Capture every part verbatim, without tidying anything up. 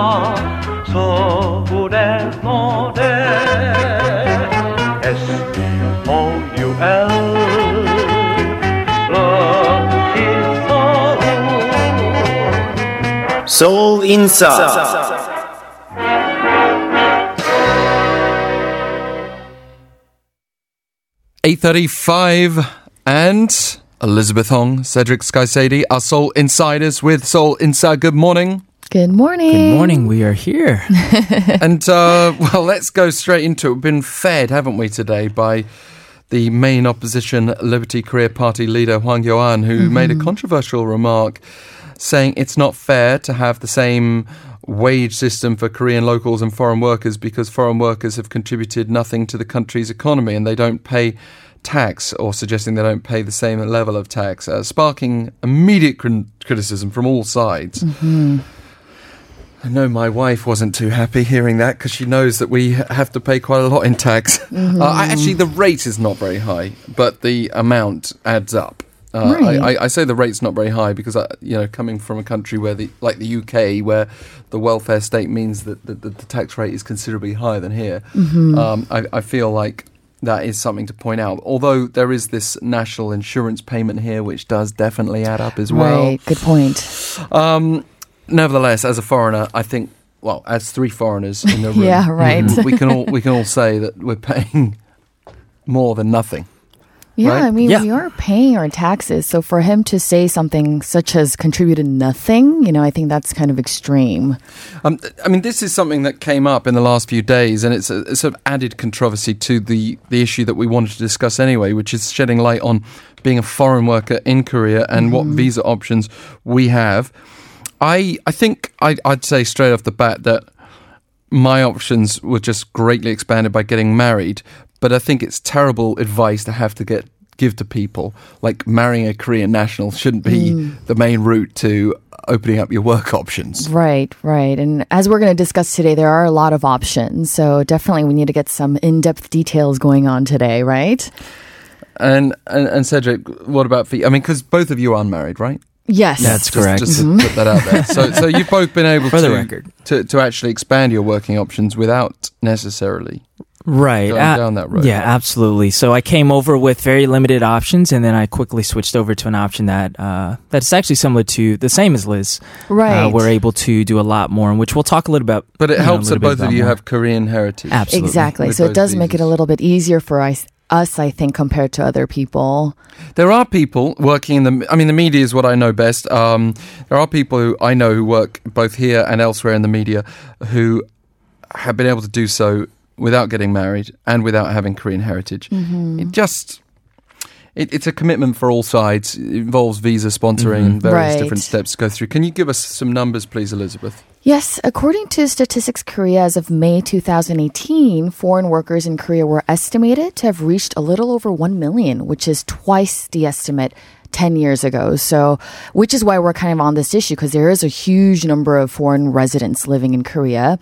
서울의 노래 에스 오 유 엘 Lucky 서울 Seoul In-ssa eight thirty-five and Elizabeth Hong, Cedric Skycedi, our Seoul Insiders with Seoul In-ssa. Good morning. Good morning. Good morning. We are here. And, uh, well, let's go straight into it. We've been fed, haven't we, today by the main opposition Liberty Korea Party leader, Hwang Kyo-ahn, who mm-hmm. made a controversial remark saying it's not fair to have the same wage system for Korean locals and foreign workers because foreign workers have contributed nothing to the country's economy and they don't pay tax, or suggesting they don't pay the same level of tax, uh, sparking immediate cr- criticism from all sides. Mm-hmm. I know my wife wasn't too happy hearing that because she knows that we have to pay quite a lot in tax. Mm-hmm. Uh, actually, the rate is not very high, but the amount adds up. Uh, right. I, I, I say the rate's not very high because, I, you know, coming from a country where the, like the U K, where the welfare state means that the, the, the tax rate is considerably higher than here, mm-hmm. um, I, I feel like that is something to point out. Although there is this national insurance payment here, which does definitely add up as well. Right, good point. Um, nevertheless, as a foreigner, I think, well, as three foreigners in the room, yeah, right. we can all we can all say that we're paying more than nothing. Yeah, right? I mean, yeah. we are paying our taxes. So for him to say something such as contributed nothing, you know, I think that's kind of extreme. Um, I mean, this is something that came up in the last few days, and it's a, a sort of added controversy to the, the issue that we wanted to discuss anyway, which is shedding light on being a foreign worker in Korea and mm-hmm. what visa options we have. I, I think I, I'd say straight off the bat that my options were just greatly expanded by getting married. But I think it's terrible advice to have to get give to people. Like marrying a Korean national shouldn't be mm. the main route to opening up your work options. Right, right. And as we're going to discuss today, there are a lot of options. So definitely we need to get some in-depth details going on today, right? And, and, and Cedric, what about for you? I mean, because both of you are unmarried, right? Yes. That's correct. Just, just mm-hmm. to put that out there. So so you've both been able for to, the record. to to actually expand your working options without necessarily... Right. Going uh, down that road. Yeah, absolutely. So I came over with very limited options, and then I quickly switched over to an option that uh, that's actually similar to the same as Liz. Right. Uh, we're able to do a lot more, which we'll talk a little bit about. But it helps know, that both of you more. have Korean heritage. Absolutely. Exactly. So it does visas. make it a little bit easier for us. us, I think, compared to other people. There are people working in the... I mean, the media is what I know best. Um, there are people who I know who work both here and elsewhere in the media who have been able to do so without getting married and without having Korean heritage. Mm-hmm. It just... It, it's a commitment for all sides. It involves visa sponsoring, mm-hmm. various right. different steps to go through. Can you give us some numbers, please, Elizabeth? Yes. According to Statistics Korea, as of May twenty eighteen, foreign workers in Korea were estimated to have reached a little over one million, which is twice the estimate ten years ago. So, which is why we're kind of on this issue, because there is a huge number of foreign residents living in Korea.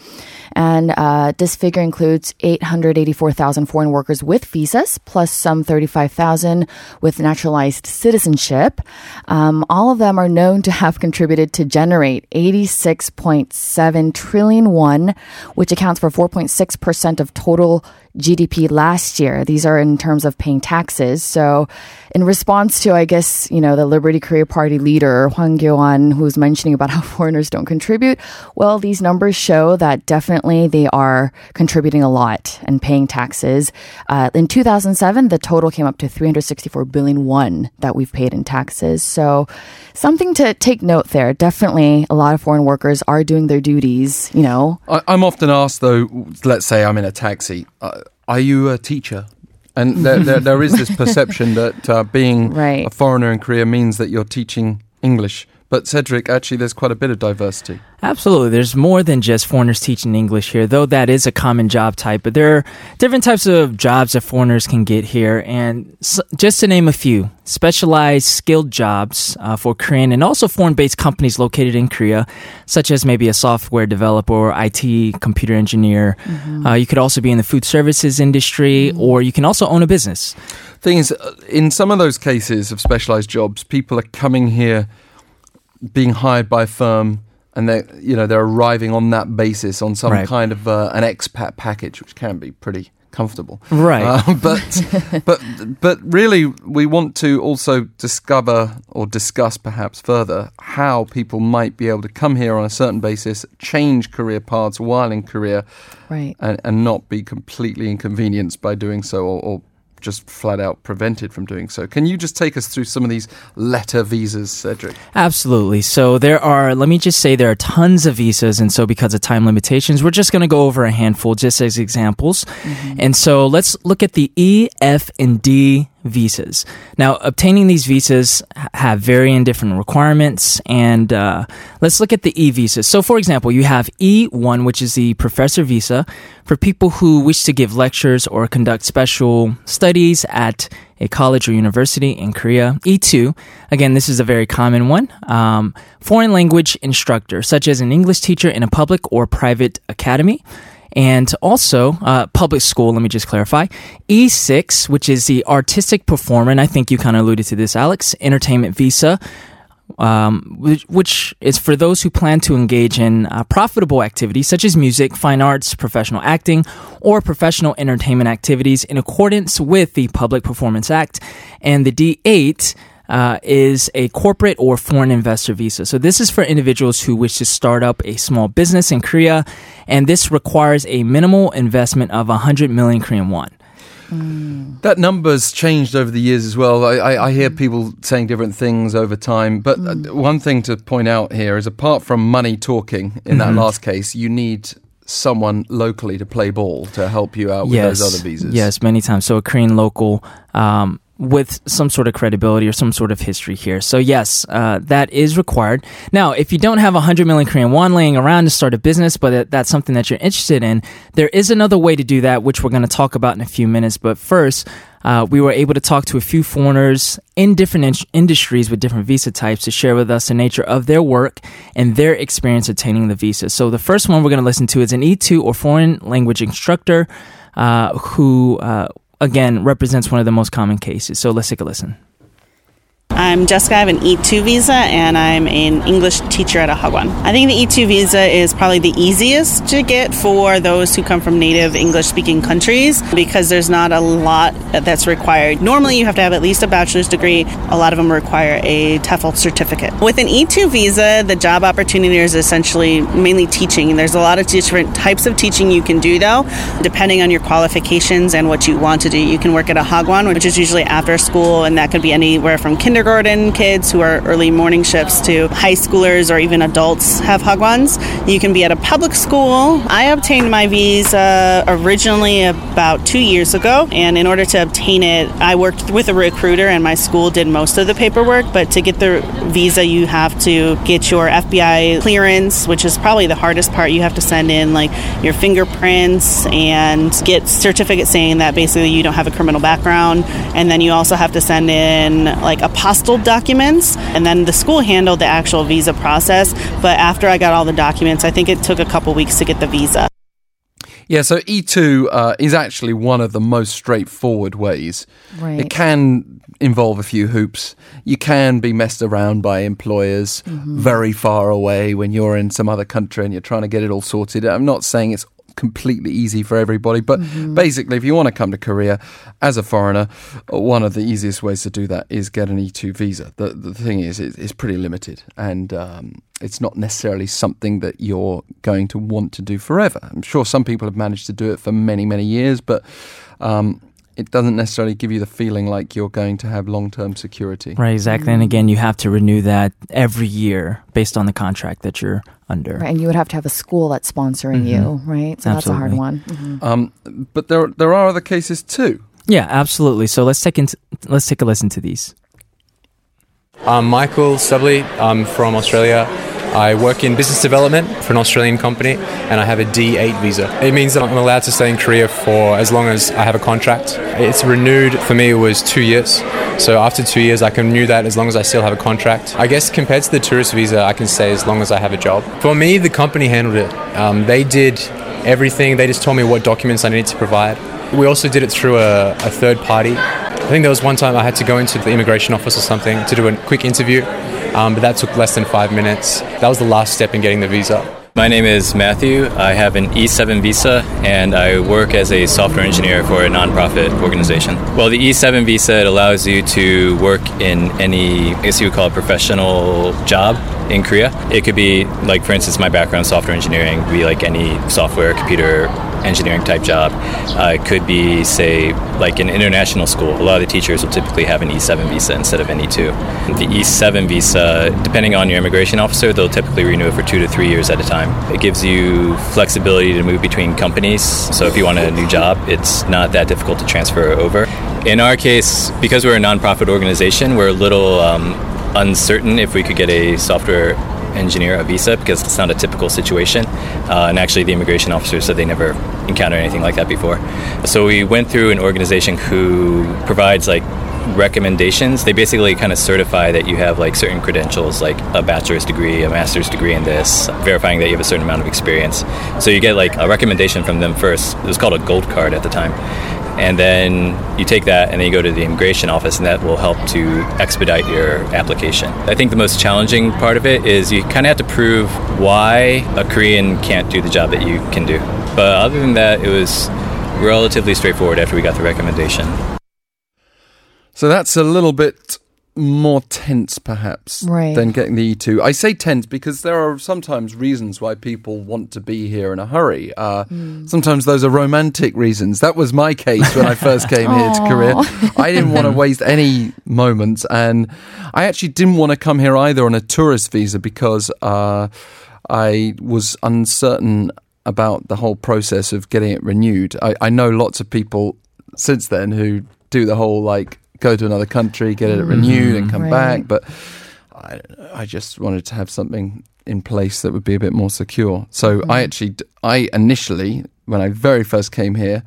And uh, this figure includes eight hundred eighty-four thousand foreign workers with visas, plus some thirty-five thousand with naturalized citizenship. Um, all of them are known to have contributed to generate eighty-six point seven trillion won, which accounts for four point six percent of total G D P last year. These are in terms of paying taxes. So in response to, I guess, you know, the Liberty Korea Party leader, Hwang Kyo-ahn, who's mentioning about how foreigners don't contribute, well, these numbers show that definitely they are contributing a lot and paying taxes. Uh, in two thousand seven, the total came up to three hundred sixty-four billion won that we've paid in taxes. So something to take note there. Definitely a lot of foreign workers are doing their duties, you know. I, I'm often asked, though, let's say I'm in a taxi. Uh, Are you a teacher? And there, there, there is this perception that uh, being right. a foreigner in Korea means that you're teaching English. But Cedric, actually, there's quite a bit of diversity. Absolutely. There's more than just foreigners teaching English here, though that is a common job type. But there are different types of jobs that foreigners can get here. And so, just to name a few, specialized skilled jobs uh, for Korean and also foreign-based companies located in Korea, such as maybe a software developer or I T computer engineer. Mm-hmm. Uh, you could also be in the food services industry, mm-hmm. or you can also own a business. Thing is, in some of those cases of specialized jobs, people are coming here being hired by a firm and they, you know, they're arriving on that basis on some right. kind of uh, an expat package, which can be pretty comfortable, right? Uh, but but but really, we want to also discover or discuss perhaps further how people might be able to come here on a certain basis, change career paths while in Korea, right? And, and not be completely inconvenienced by doing so, or, or just flat out prevented from doing so. Can you just take us through some of these letter visas, Cedric? Absolutely. So there are, let me just say there are tons of visas, and so because of time limitations, we're just going to go over a handful just as examples. Mm-hmm. And so let's look at the E, F, and D visas. Now, obtaining these visas have varying different requirements, and uh, let's look at the E visas. So, for example, you have E one, which is the professor visa for people who wish to give lectures or conduct special studies at a college or university in Korea. E two, again, this is a very common one, um, foreign language instructor, such as an English teacher in a public or private academy. And also, uh, public school, let me just clarify. E six, which is the artistic performer, and I think you kind of alluded to this, Alex, entertainment visa, um, which, which is for those who plan to engage in uh, profitable activities such as music, fine arts, professional acting, or professional entertainment activities in accordance with the Public Performance Act. And the D eight Uh, is a corporate or foreign investor visa. So this is for individuals who wish to start up a small business in Korea, and this requires a minimal investment of one hundred million Korean won. Mm. That number's changed over the years as well. I, I, I hear people saying different things over time, but mm. one thing to point out here is apart from money talking in mm-hmm. that last case, you need someone locally to play ball to help you out with yes. those other visas. Yes, many times. So a Korean local um with some sort of credibility or some sort of history here. So yes, uh, that is required. Now, if you don't have one hundred million Korean won laying around to start a business, but that's something that you're interested in, there is another way to do that, which we're going to talk about in a few minutes. But first, uh, we were able to talk to a few foreigners in different in- industries with different visa types to share with us the nature of their work and their experience obtaining the visa. So the first one we're going to listen to is an E two or foreign language instructor uh, who... Uh, again, represents one of the most common cases. So let's take a listen. I'm Jessica. I have an E two visa, and I'm an English teacher at a Hwang. I think the E two visa is probably the easiest to get for those who come from native English-speaking countries because there's not a lot that's required. Normally, you have to have at least a bachelor's degree. A lot of them require a TEFL certificate. With an E two visa, the job opportunity is essentially mainly teaching. There's a lot of different types of teaching you can do, though, depending on your qualifications and what you want to do. You can work at a Hwang, which is usually after school, and that could be anywhere from kindergarten Garden kids who are early morning shifts to high schoolers or even adults have hagwons. You can be at a public school. I obtained my visa originally about two years ago, and in order to obtain it, I worked with a recruiter and my school did most of the paperwork, but to get the visa, you have to get your F B I clearance, which is probably the hardest part. You have to send in like your fingerprints and get certificate saying that basically you don't have a criminal background, and then you also have to send in like a possible documents, and then the school handled the actual visa process. But after I got all the documents, I think it took a couple weeks to get the visa. Yeah, so E two uh, is actually one of the most straightforward ways. Right. It can involve a few hoops. You can be messed around by employers mm-hmm. very far away when you're in some other country and you're trying to get it all sorted. I'm not saying it's completely easy for everybody, but mm-hmm. basically if you want to come to Korea as a foreigner, one of the easiest ways to do that is get an E two visa. The, the thing is, it's pretty limited, and um, it's not necessarily something that you're going to want to do forever. I'm sure some people have managed to do it for many, many years, but um, it doesn't necessarily give you the feeling like you're going to have long-term security. Right, exactly. And again, you have to renew that every year based on the contract that you're under. Right, and you would have to have a school that's sponsoring mm-hmm. you, right? So absolutely. That's a hard one. Mm-hmm. Um, but there, there are other cases too. Yeah, absolutely. So let's take into, let's take a listen to these. I'm Michael Subley. I'm from Australia. I work in business development for an Australian company, and I have a D eight visa. It means that I'm allowed to stay in Korea for as long as I have a contract. It's renewed, for me it was two years. So after two years, I can renew that as long as I still have a contract. I guess compared to the tourist visa, I can stay as long as I have a job. For me, the company handled it. Um, they did everything. They just told me what documents I needed to provide. We also did it through a, a third party. I think there was one time I had to go into the immigration office or something to do a quick interview, um, but that took less than five minutes. That was the last step in getting the visa. My name is Matthew. I have an E seven visa and I work as a software engineer for a nonprofit organization. Well, the E seven visa, it allows you to work in any, I guess you would call it, professional job in Korea. It could be, like, for instance, my background, software engineering, would be like any software, computer engineering type job. Uh, it could be, say, like an international school. A lot of the teachers will typically have an E seven visa instead of an E two. The E seven visa, depending on your immigration officer, they'll typically renew it for two to three years at a time. It gives you flexibility to move between companies, so if you want a new job, it's not that difficult to transfer over. In our case, because we're a nonprofit organization, we're a little um, uncertain if we could get a software engineer a visa, because it's not a typical situation, uh, and actually the immigration officer said they never encountered anything like that before. So we went through an organization who provides like recommendations. They basically kind of certify that you have like certain credentials, like a bachelor's degree, a master's degree in this, verifying that you have a certain amount of experience. So you get like a recommendation from them first. It was called a gold card at the time. And then you take that and then you go to the immigration office, and that will help to expedite your application. I think the most challenging part of it is you kind of have to prove why a Korean can't do the job that you can do. But other than that, it was relatively straightforward after we got the recommendation. So that's a little bit more tense, perhaps, right, than getting the E two. I say tense because there are sometimes reasons why people want to be here in a hurry. Uh, mm. Sometimes those are romantic reasons. That was my case when I first came here to Korea. I didn't want to waste any moments, and I actually didn't want to come here either on a tourist visa because uh, I was uncertain about the whole process of getting it renewed. I, I know lots of people since then who do the whole, like, go to another country, get it renewed, mm-hmm. and come right. back. But I, I just wanted to have something in place that would be a bit more secure. So mm-hmm. I actually, I initially, when I very first came here,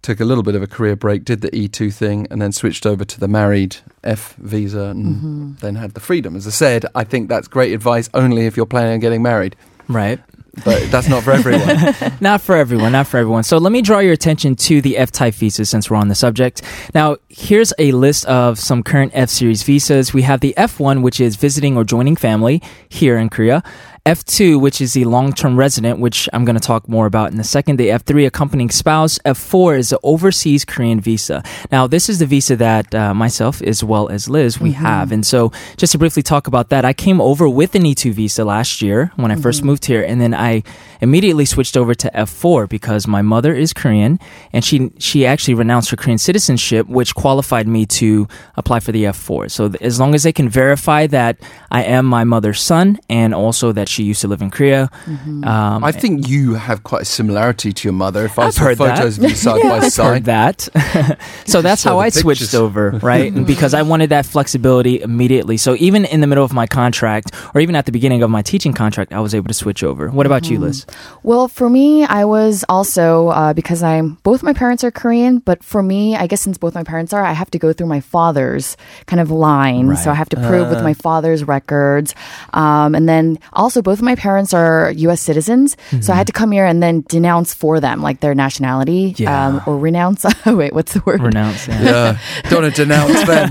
took a little bit of a career break, did the E two thing, and then switched over to the married F visa, and mm-hmm. then had the freedom. As I said, I think that's great advice only if you're planning on getting married. Right. But that's not for everyone. Not for everyone, not for everyone. So let me draw your attention to the F-type visas since we're on the subject. Now, here's a list of some current F-series visas. We have the F one, which is visiting or joining family here in Korea. F two, which is the long-term resident, which I'm going to talk more about in a second. The F three, accompanying spouse. F four is the overseas Korean visa. Now, this is the visa that uh, myself, as well as Liz, we mm-hmm. have. And so just to briefly talk about that, I came over with an E two visa last year when I mm-hmm. first moved here. And then I immediately switched over to F four because my mother is Korean, and she she actually renounced her Korean citizenship, which qualified me to apply for the F four. So th- as long as they can verify that I am my mother's son and also that she used to live in Korea. Mm-hmm. Um, I think you have quite a similarity to your mother. If I've I saw heard photos that. Of you side yeah, by I've side. Heard that. So that's how I pictures. Switched over, right? Because I wanted that flexibility immediately. So even in the middle of my contract, or even at the beginning of my teaching contract, I was able to switch over. What about mm-hmm. you, Liz? Well, for me, I was also, uh, because I'm both my parents are Korean, but for me, I guess since both my parents are, I have to go through my father's kind of line. Right. So I have to prove uh, with my father's records. Um, and then also, both of my parents are U S citizens, mm-hmm. so I had to come here and then denounce for them, like, their nationality, yeah. um, or renounce. Wait, what's the word? Renounce. Yeah. yeah. Don't want to denounce them.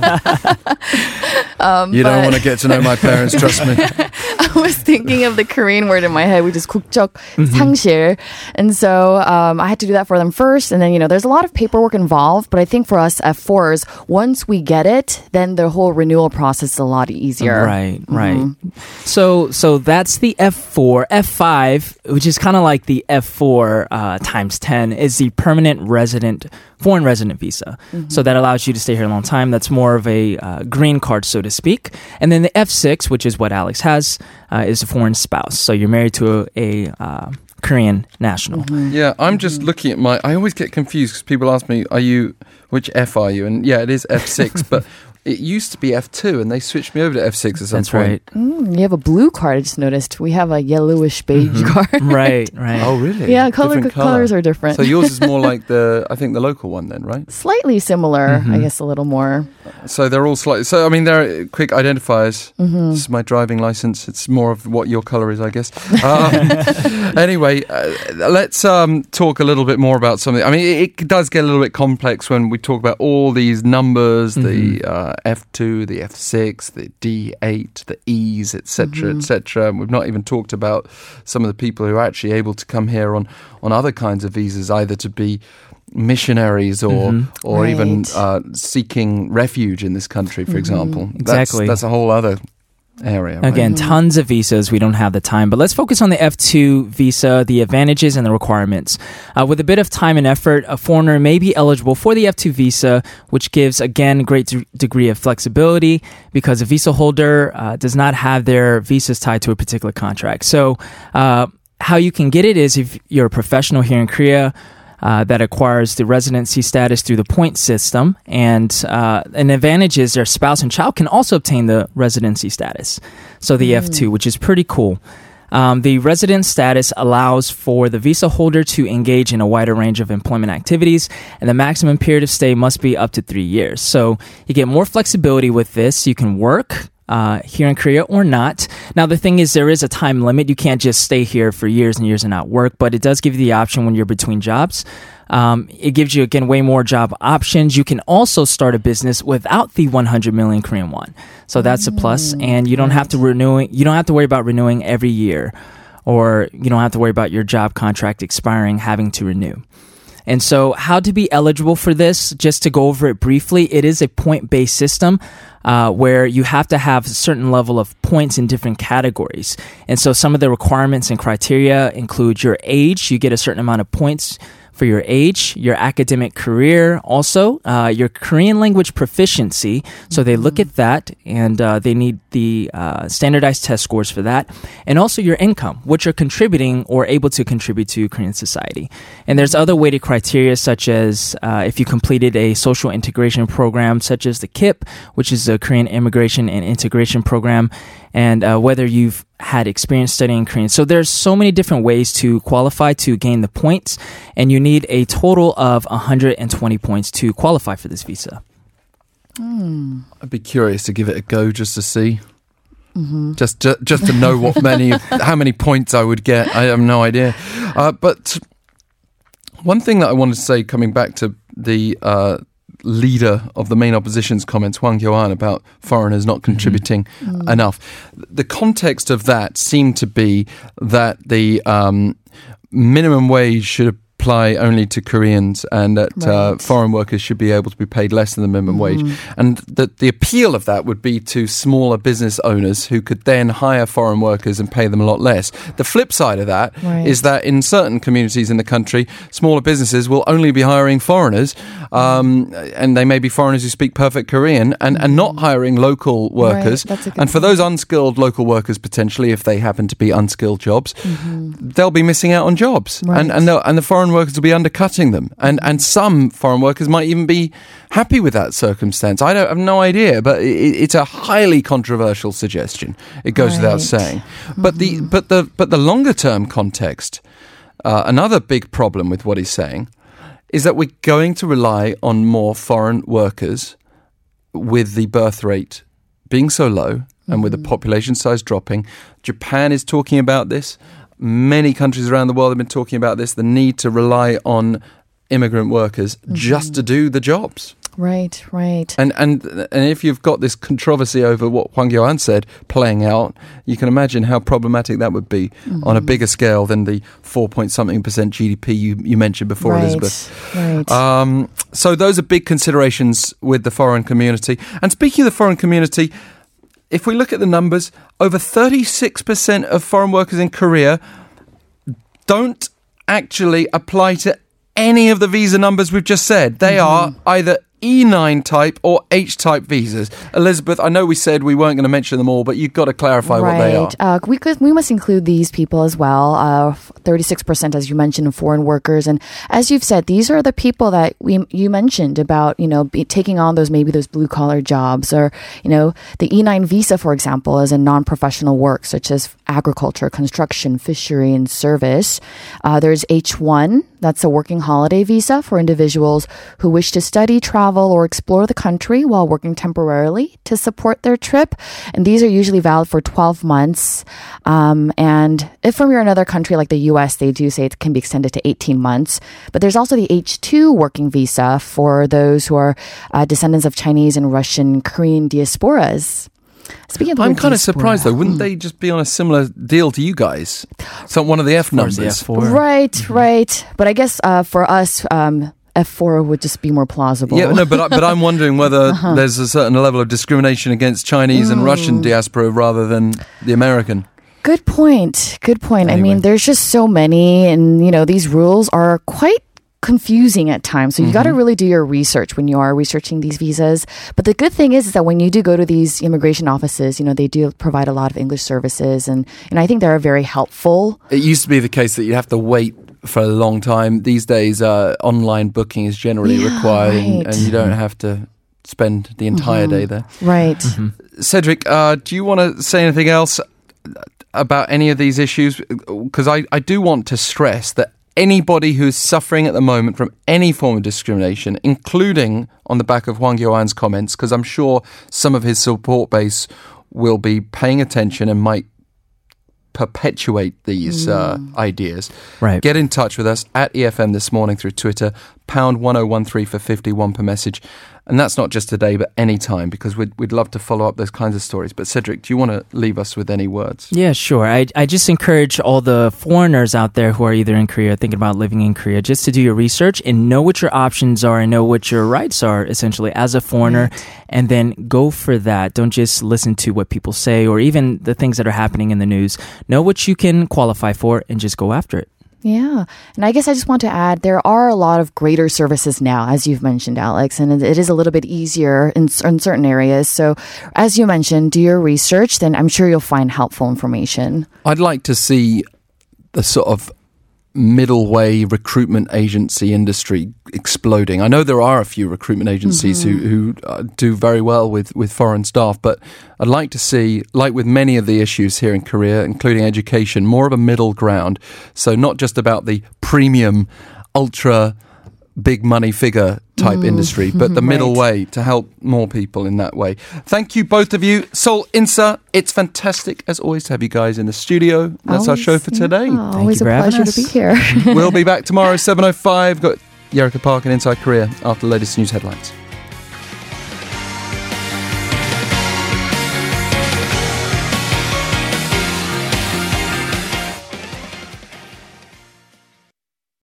um, you but... don't want to get to know my parents, trust me. I was thinking of the Korean word in my head, which is 국적 상실. And so um, I had to do that for them first. And then, you know, there's a lot of paperwork involved, but I think for us F fours, once we get it, then the whole renewal process is a lot easier. Right, right. Mm-hmm. So, so that's the F four. F five, which is kind of like the F four uh, times ten, is the permanent resident, foreign resident visa. Mm-hmm. So that allows you to stay here a long time. That's more of a uh, green card, so to speak. And then the F six, which is what Alex has, uh, is a foreign spouse. So you're married to a, a uh, Korean national. Mm-hmm. Yeah, I'm just looking at my... I always get confused because people ask me, "Are you... which F are you?" And yeah, it is F six, but... It used to be F two, and they switched me over to F six at some That's point. That's right. Mm, you have a blue card, I just noticed. We have a yellowish beige mm-hmm. card. Right, right. Oh, really? Yeah, color, color. colors are different. So yours is more like the, I think, the local one then, right? Slightly similar, mm-hmm. I guess a little more. So they're all slightly, so I mean, they're quick identifiers. Mm-hmm. This is my driving license. It's more of what your color is, I guess. Um, anyway, uh, let's um, talk a little bit more about something. I mean, it, it does get a little bit complex when we talk about all these numbers, mm-hmm. the uh, F two, the F six, the D eight, the E's, et cetera, mm-hmm. et cetera. And we've not even talked about some of the people who are actually able to come here on, on other kinds of visas, either to be missionaries or mm-hmm. or right. even uh, seeking refuge in this country, for mm-hmm. example. Exactly. That's, that's a whole other area. Right? Again, tons of visas. We don't have the time, but let's focus on the F two visa, the advantages and the requirements. Uh, with a bit of time and effort, a foreigner may be eligible for the F two visa, which gives, again, great d- degree of flexibility because a visa holder uh, does not have their visas tied to a particular contract. So uh, how you can get it is if you're a professional here in Korea, Uh, that acquires the residency status through the point system. And uh, an advantage is their spouse and child can also obtain the residency status. So the mm. F two, which is pretty cool. Um, the resident status allows for the visa holder to engage in a wider range of employment activities, and the maximum period of stay must be up to three years. So you get more flexibility with this. You can work Uh, here in Korea or not. Now, the thing is, there is a time limit. You can't just stay here for years and years and not work, but it does give you the option when you're between jobs. Um, it gives you, again, way more job options. You can also start a business without the one hundred million Korean won. So that's a plus, and you don't have to renew. You don't have to worry about renewing every year, or you don't have to worry about your job contract expiring, having to renew. And so how to be eligible for this, just to go over it briefly, it is a point-based system uh, where you have to have a certain level of points in different categories. And so some of the requirements and criteria include your age. You get a certain amount of points for your age, your academic career, also uh, your Korean language proficiency. So they look at that, and uh, they need the uh, standardized test scores for that. And also your income, which you're contributing or able to contribute to Korean society. And there's other weighted criteria, such as uh, if you completed a social integration program, such as the K I P, which is the Korean Immigration and Integration Program, and uh, whether you've had experience studying Korean. So there's so many different ways to qualify to gain the points, and you need a total of one hundred twenty points to qualify for this visa. Mm. I'd be curious to give it a go just to see. Mm-hmm. Just, just just to know what many, how many points I would get. I have no idea. Uh, but one thing that I wanted to say, coming back to the uh, leader of the main opposition's comments, Hwang Kyo-ahn, about foreigners not contributing mm-hmm. Mm-hmm. enough. The context of that seemed to be that the um, minimum wage should apply only to Koreans, and that right. uh, foreign workers should be able to be paid less than the minimum mm-hmm. wage. And that the appeal of that would be to smaller business owners who could then hire foreign workers and pay them a lot less. The flip side of that right. is that in certain communities in the country, smaller businesses will only be hiring foreigners, um, and they may be foreigners who speak perfect Korean, and, mm-hmm. and not hiring local workers. Right. That's a good and for those unskilled local workers, potentially, if they happen to be unskilled jobs, mm-hmm. they'll be missing out on jobs. Right. And, and, and the foreign workers will be undercutting them, and and some foreign workers might even be happy with that circumstance. I don't I have no idea, but it, it's a highly controversial suggestion. It goes right. without saying. Mm-hmm. But the but the but the longer term context, uh, another big problem with what he's saying, is that we're going to rely on more foreign workers with the birth rate being so low mm-hmm. and with the population size dropping. Japan is talking about this. Many countries around the world have been talking about this, the need to rely on immigrant workers mm-hmm. just to do the jobs. Right, right. And and and if you've got this controversy over what Hwang Kyo-ahn said playing out, you can imagine how problematic that would be mm-hmm. on a bigger scale than the four point something percent G D P you, you mentioned before, right, Elizabeth. Right. Um, so those are big considerations with the foreign community. And speaking of the foreign community, if we look at the numbers, over thirty-six percent of foreign workers in Korea don't actually apply to any of the visa numbers we've just said. They mm-hmm. are either E nine type or H type visas. Elizabeth, I know we said we weren't going to mention them all, but you've got to clarify right. what they are. Uh, we, could, we must include these people as well. Uh, thirty-six percent, as you mentioned, of foreign workers. And as you've said, these are the people that we you mentioned about, you know, be taking on those maybe those blue-collar jobs, or, you know, the E nine visa, for example, is in non-professional work such as agriculture, construction, fishery, and service. Uh, there's H one. That's a working holiday visa for individuals who wish to study, travel, or explore the country while working temporarily to support their trip. And these are usually valid for twelve months. Um, and if from you're another country like the U S, they do say it can be extended to eighteen months. But there's also the H two working visa for those who are uh, descendants of Chinese and Russian Korean diasporas. Speaking of the I'm kind of surprised, though. Wouldn't mm. they just be on a similar deal to you guys? So one of the F numbers. F four. Right, mm-hmm. right. But I guess uh, for us, um, F four would just be more plausible. Yeah, no, but, I, but I'm wondering whether uh-huh. there's a certain level of discrimination against Chinese mm. and Russian diaspora rather than the American. Good point. Good point. Anyway. I mean, there's just so many, and, you know, these rules are quite confusing at times. So you mm-hmm. got to really do your research when you are researching these visas. But the good thing is, is that when you do go to these immigration offices, you know, they do provide a lot of English services, and, and I think they're very helpful. It used to be the case that you have to wait for a long time. These days, uh, online booking is generally yeah, required right. and, and you don't have to spend the entire mm-hmm. day there. Right. Mm-hmm. Cedric, uh, do you want to say anything else about any of these issues? Because I, I do want to stress that anybody who's suffering at the moment from any form of discrimination, including on the back of Hwang Kyo-ahn's comments, because I'm sure some of his support base will be paying attention and might perpetuate these mm. uh, ideas. Right. Get in touch with us at E F M this morning through Twitter, pound one oh one three for fifty-one per message. And that's not just today, but any time, because we'd, we'd love to follow up those kinds of stories. But Cedric, do you want to leave us with any words? Yeah, sure. I, I just encourage all the foreigners out there who are either in Korea or thinking about living in Korea just to do your research and know what your options are and know what your rights are, essentially, as a foreigner, right. and then go for that. Don't just listen to what people say or even the things that are happening in the news. Know what you can qualify for and just go after it. Yeah. And I guess I just want to add, there are a lot of greater services now, as you've mentioned, Alex, and it is a little bit easier in, in certain areas. So as you mentioned, do your research, then I'm sure you'll find helpful information. I'd like to see the sort of middle way recruitment agency industry exploding. I know there are a few recruitment agencies mm-hmm. who, who uh, do very well with, with foreign staff, but I'd like to see, like with many of the issues here in Korea, including education, more of a middle ground. So not just about the premium, ultra big money figure type mm. industry, but the middle right. way to help more people in that way. Thank you, both of you. Seoul In-ssa, it's fantastic as always to have you guys in the studio. That's always, our show for today. Yeah, always a pleasure to be here. We'll be back tomorrow, seven oh five. Got Yerika Park and Inside Korea after the latest news headlines.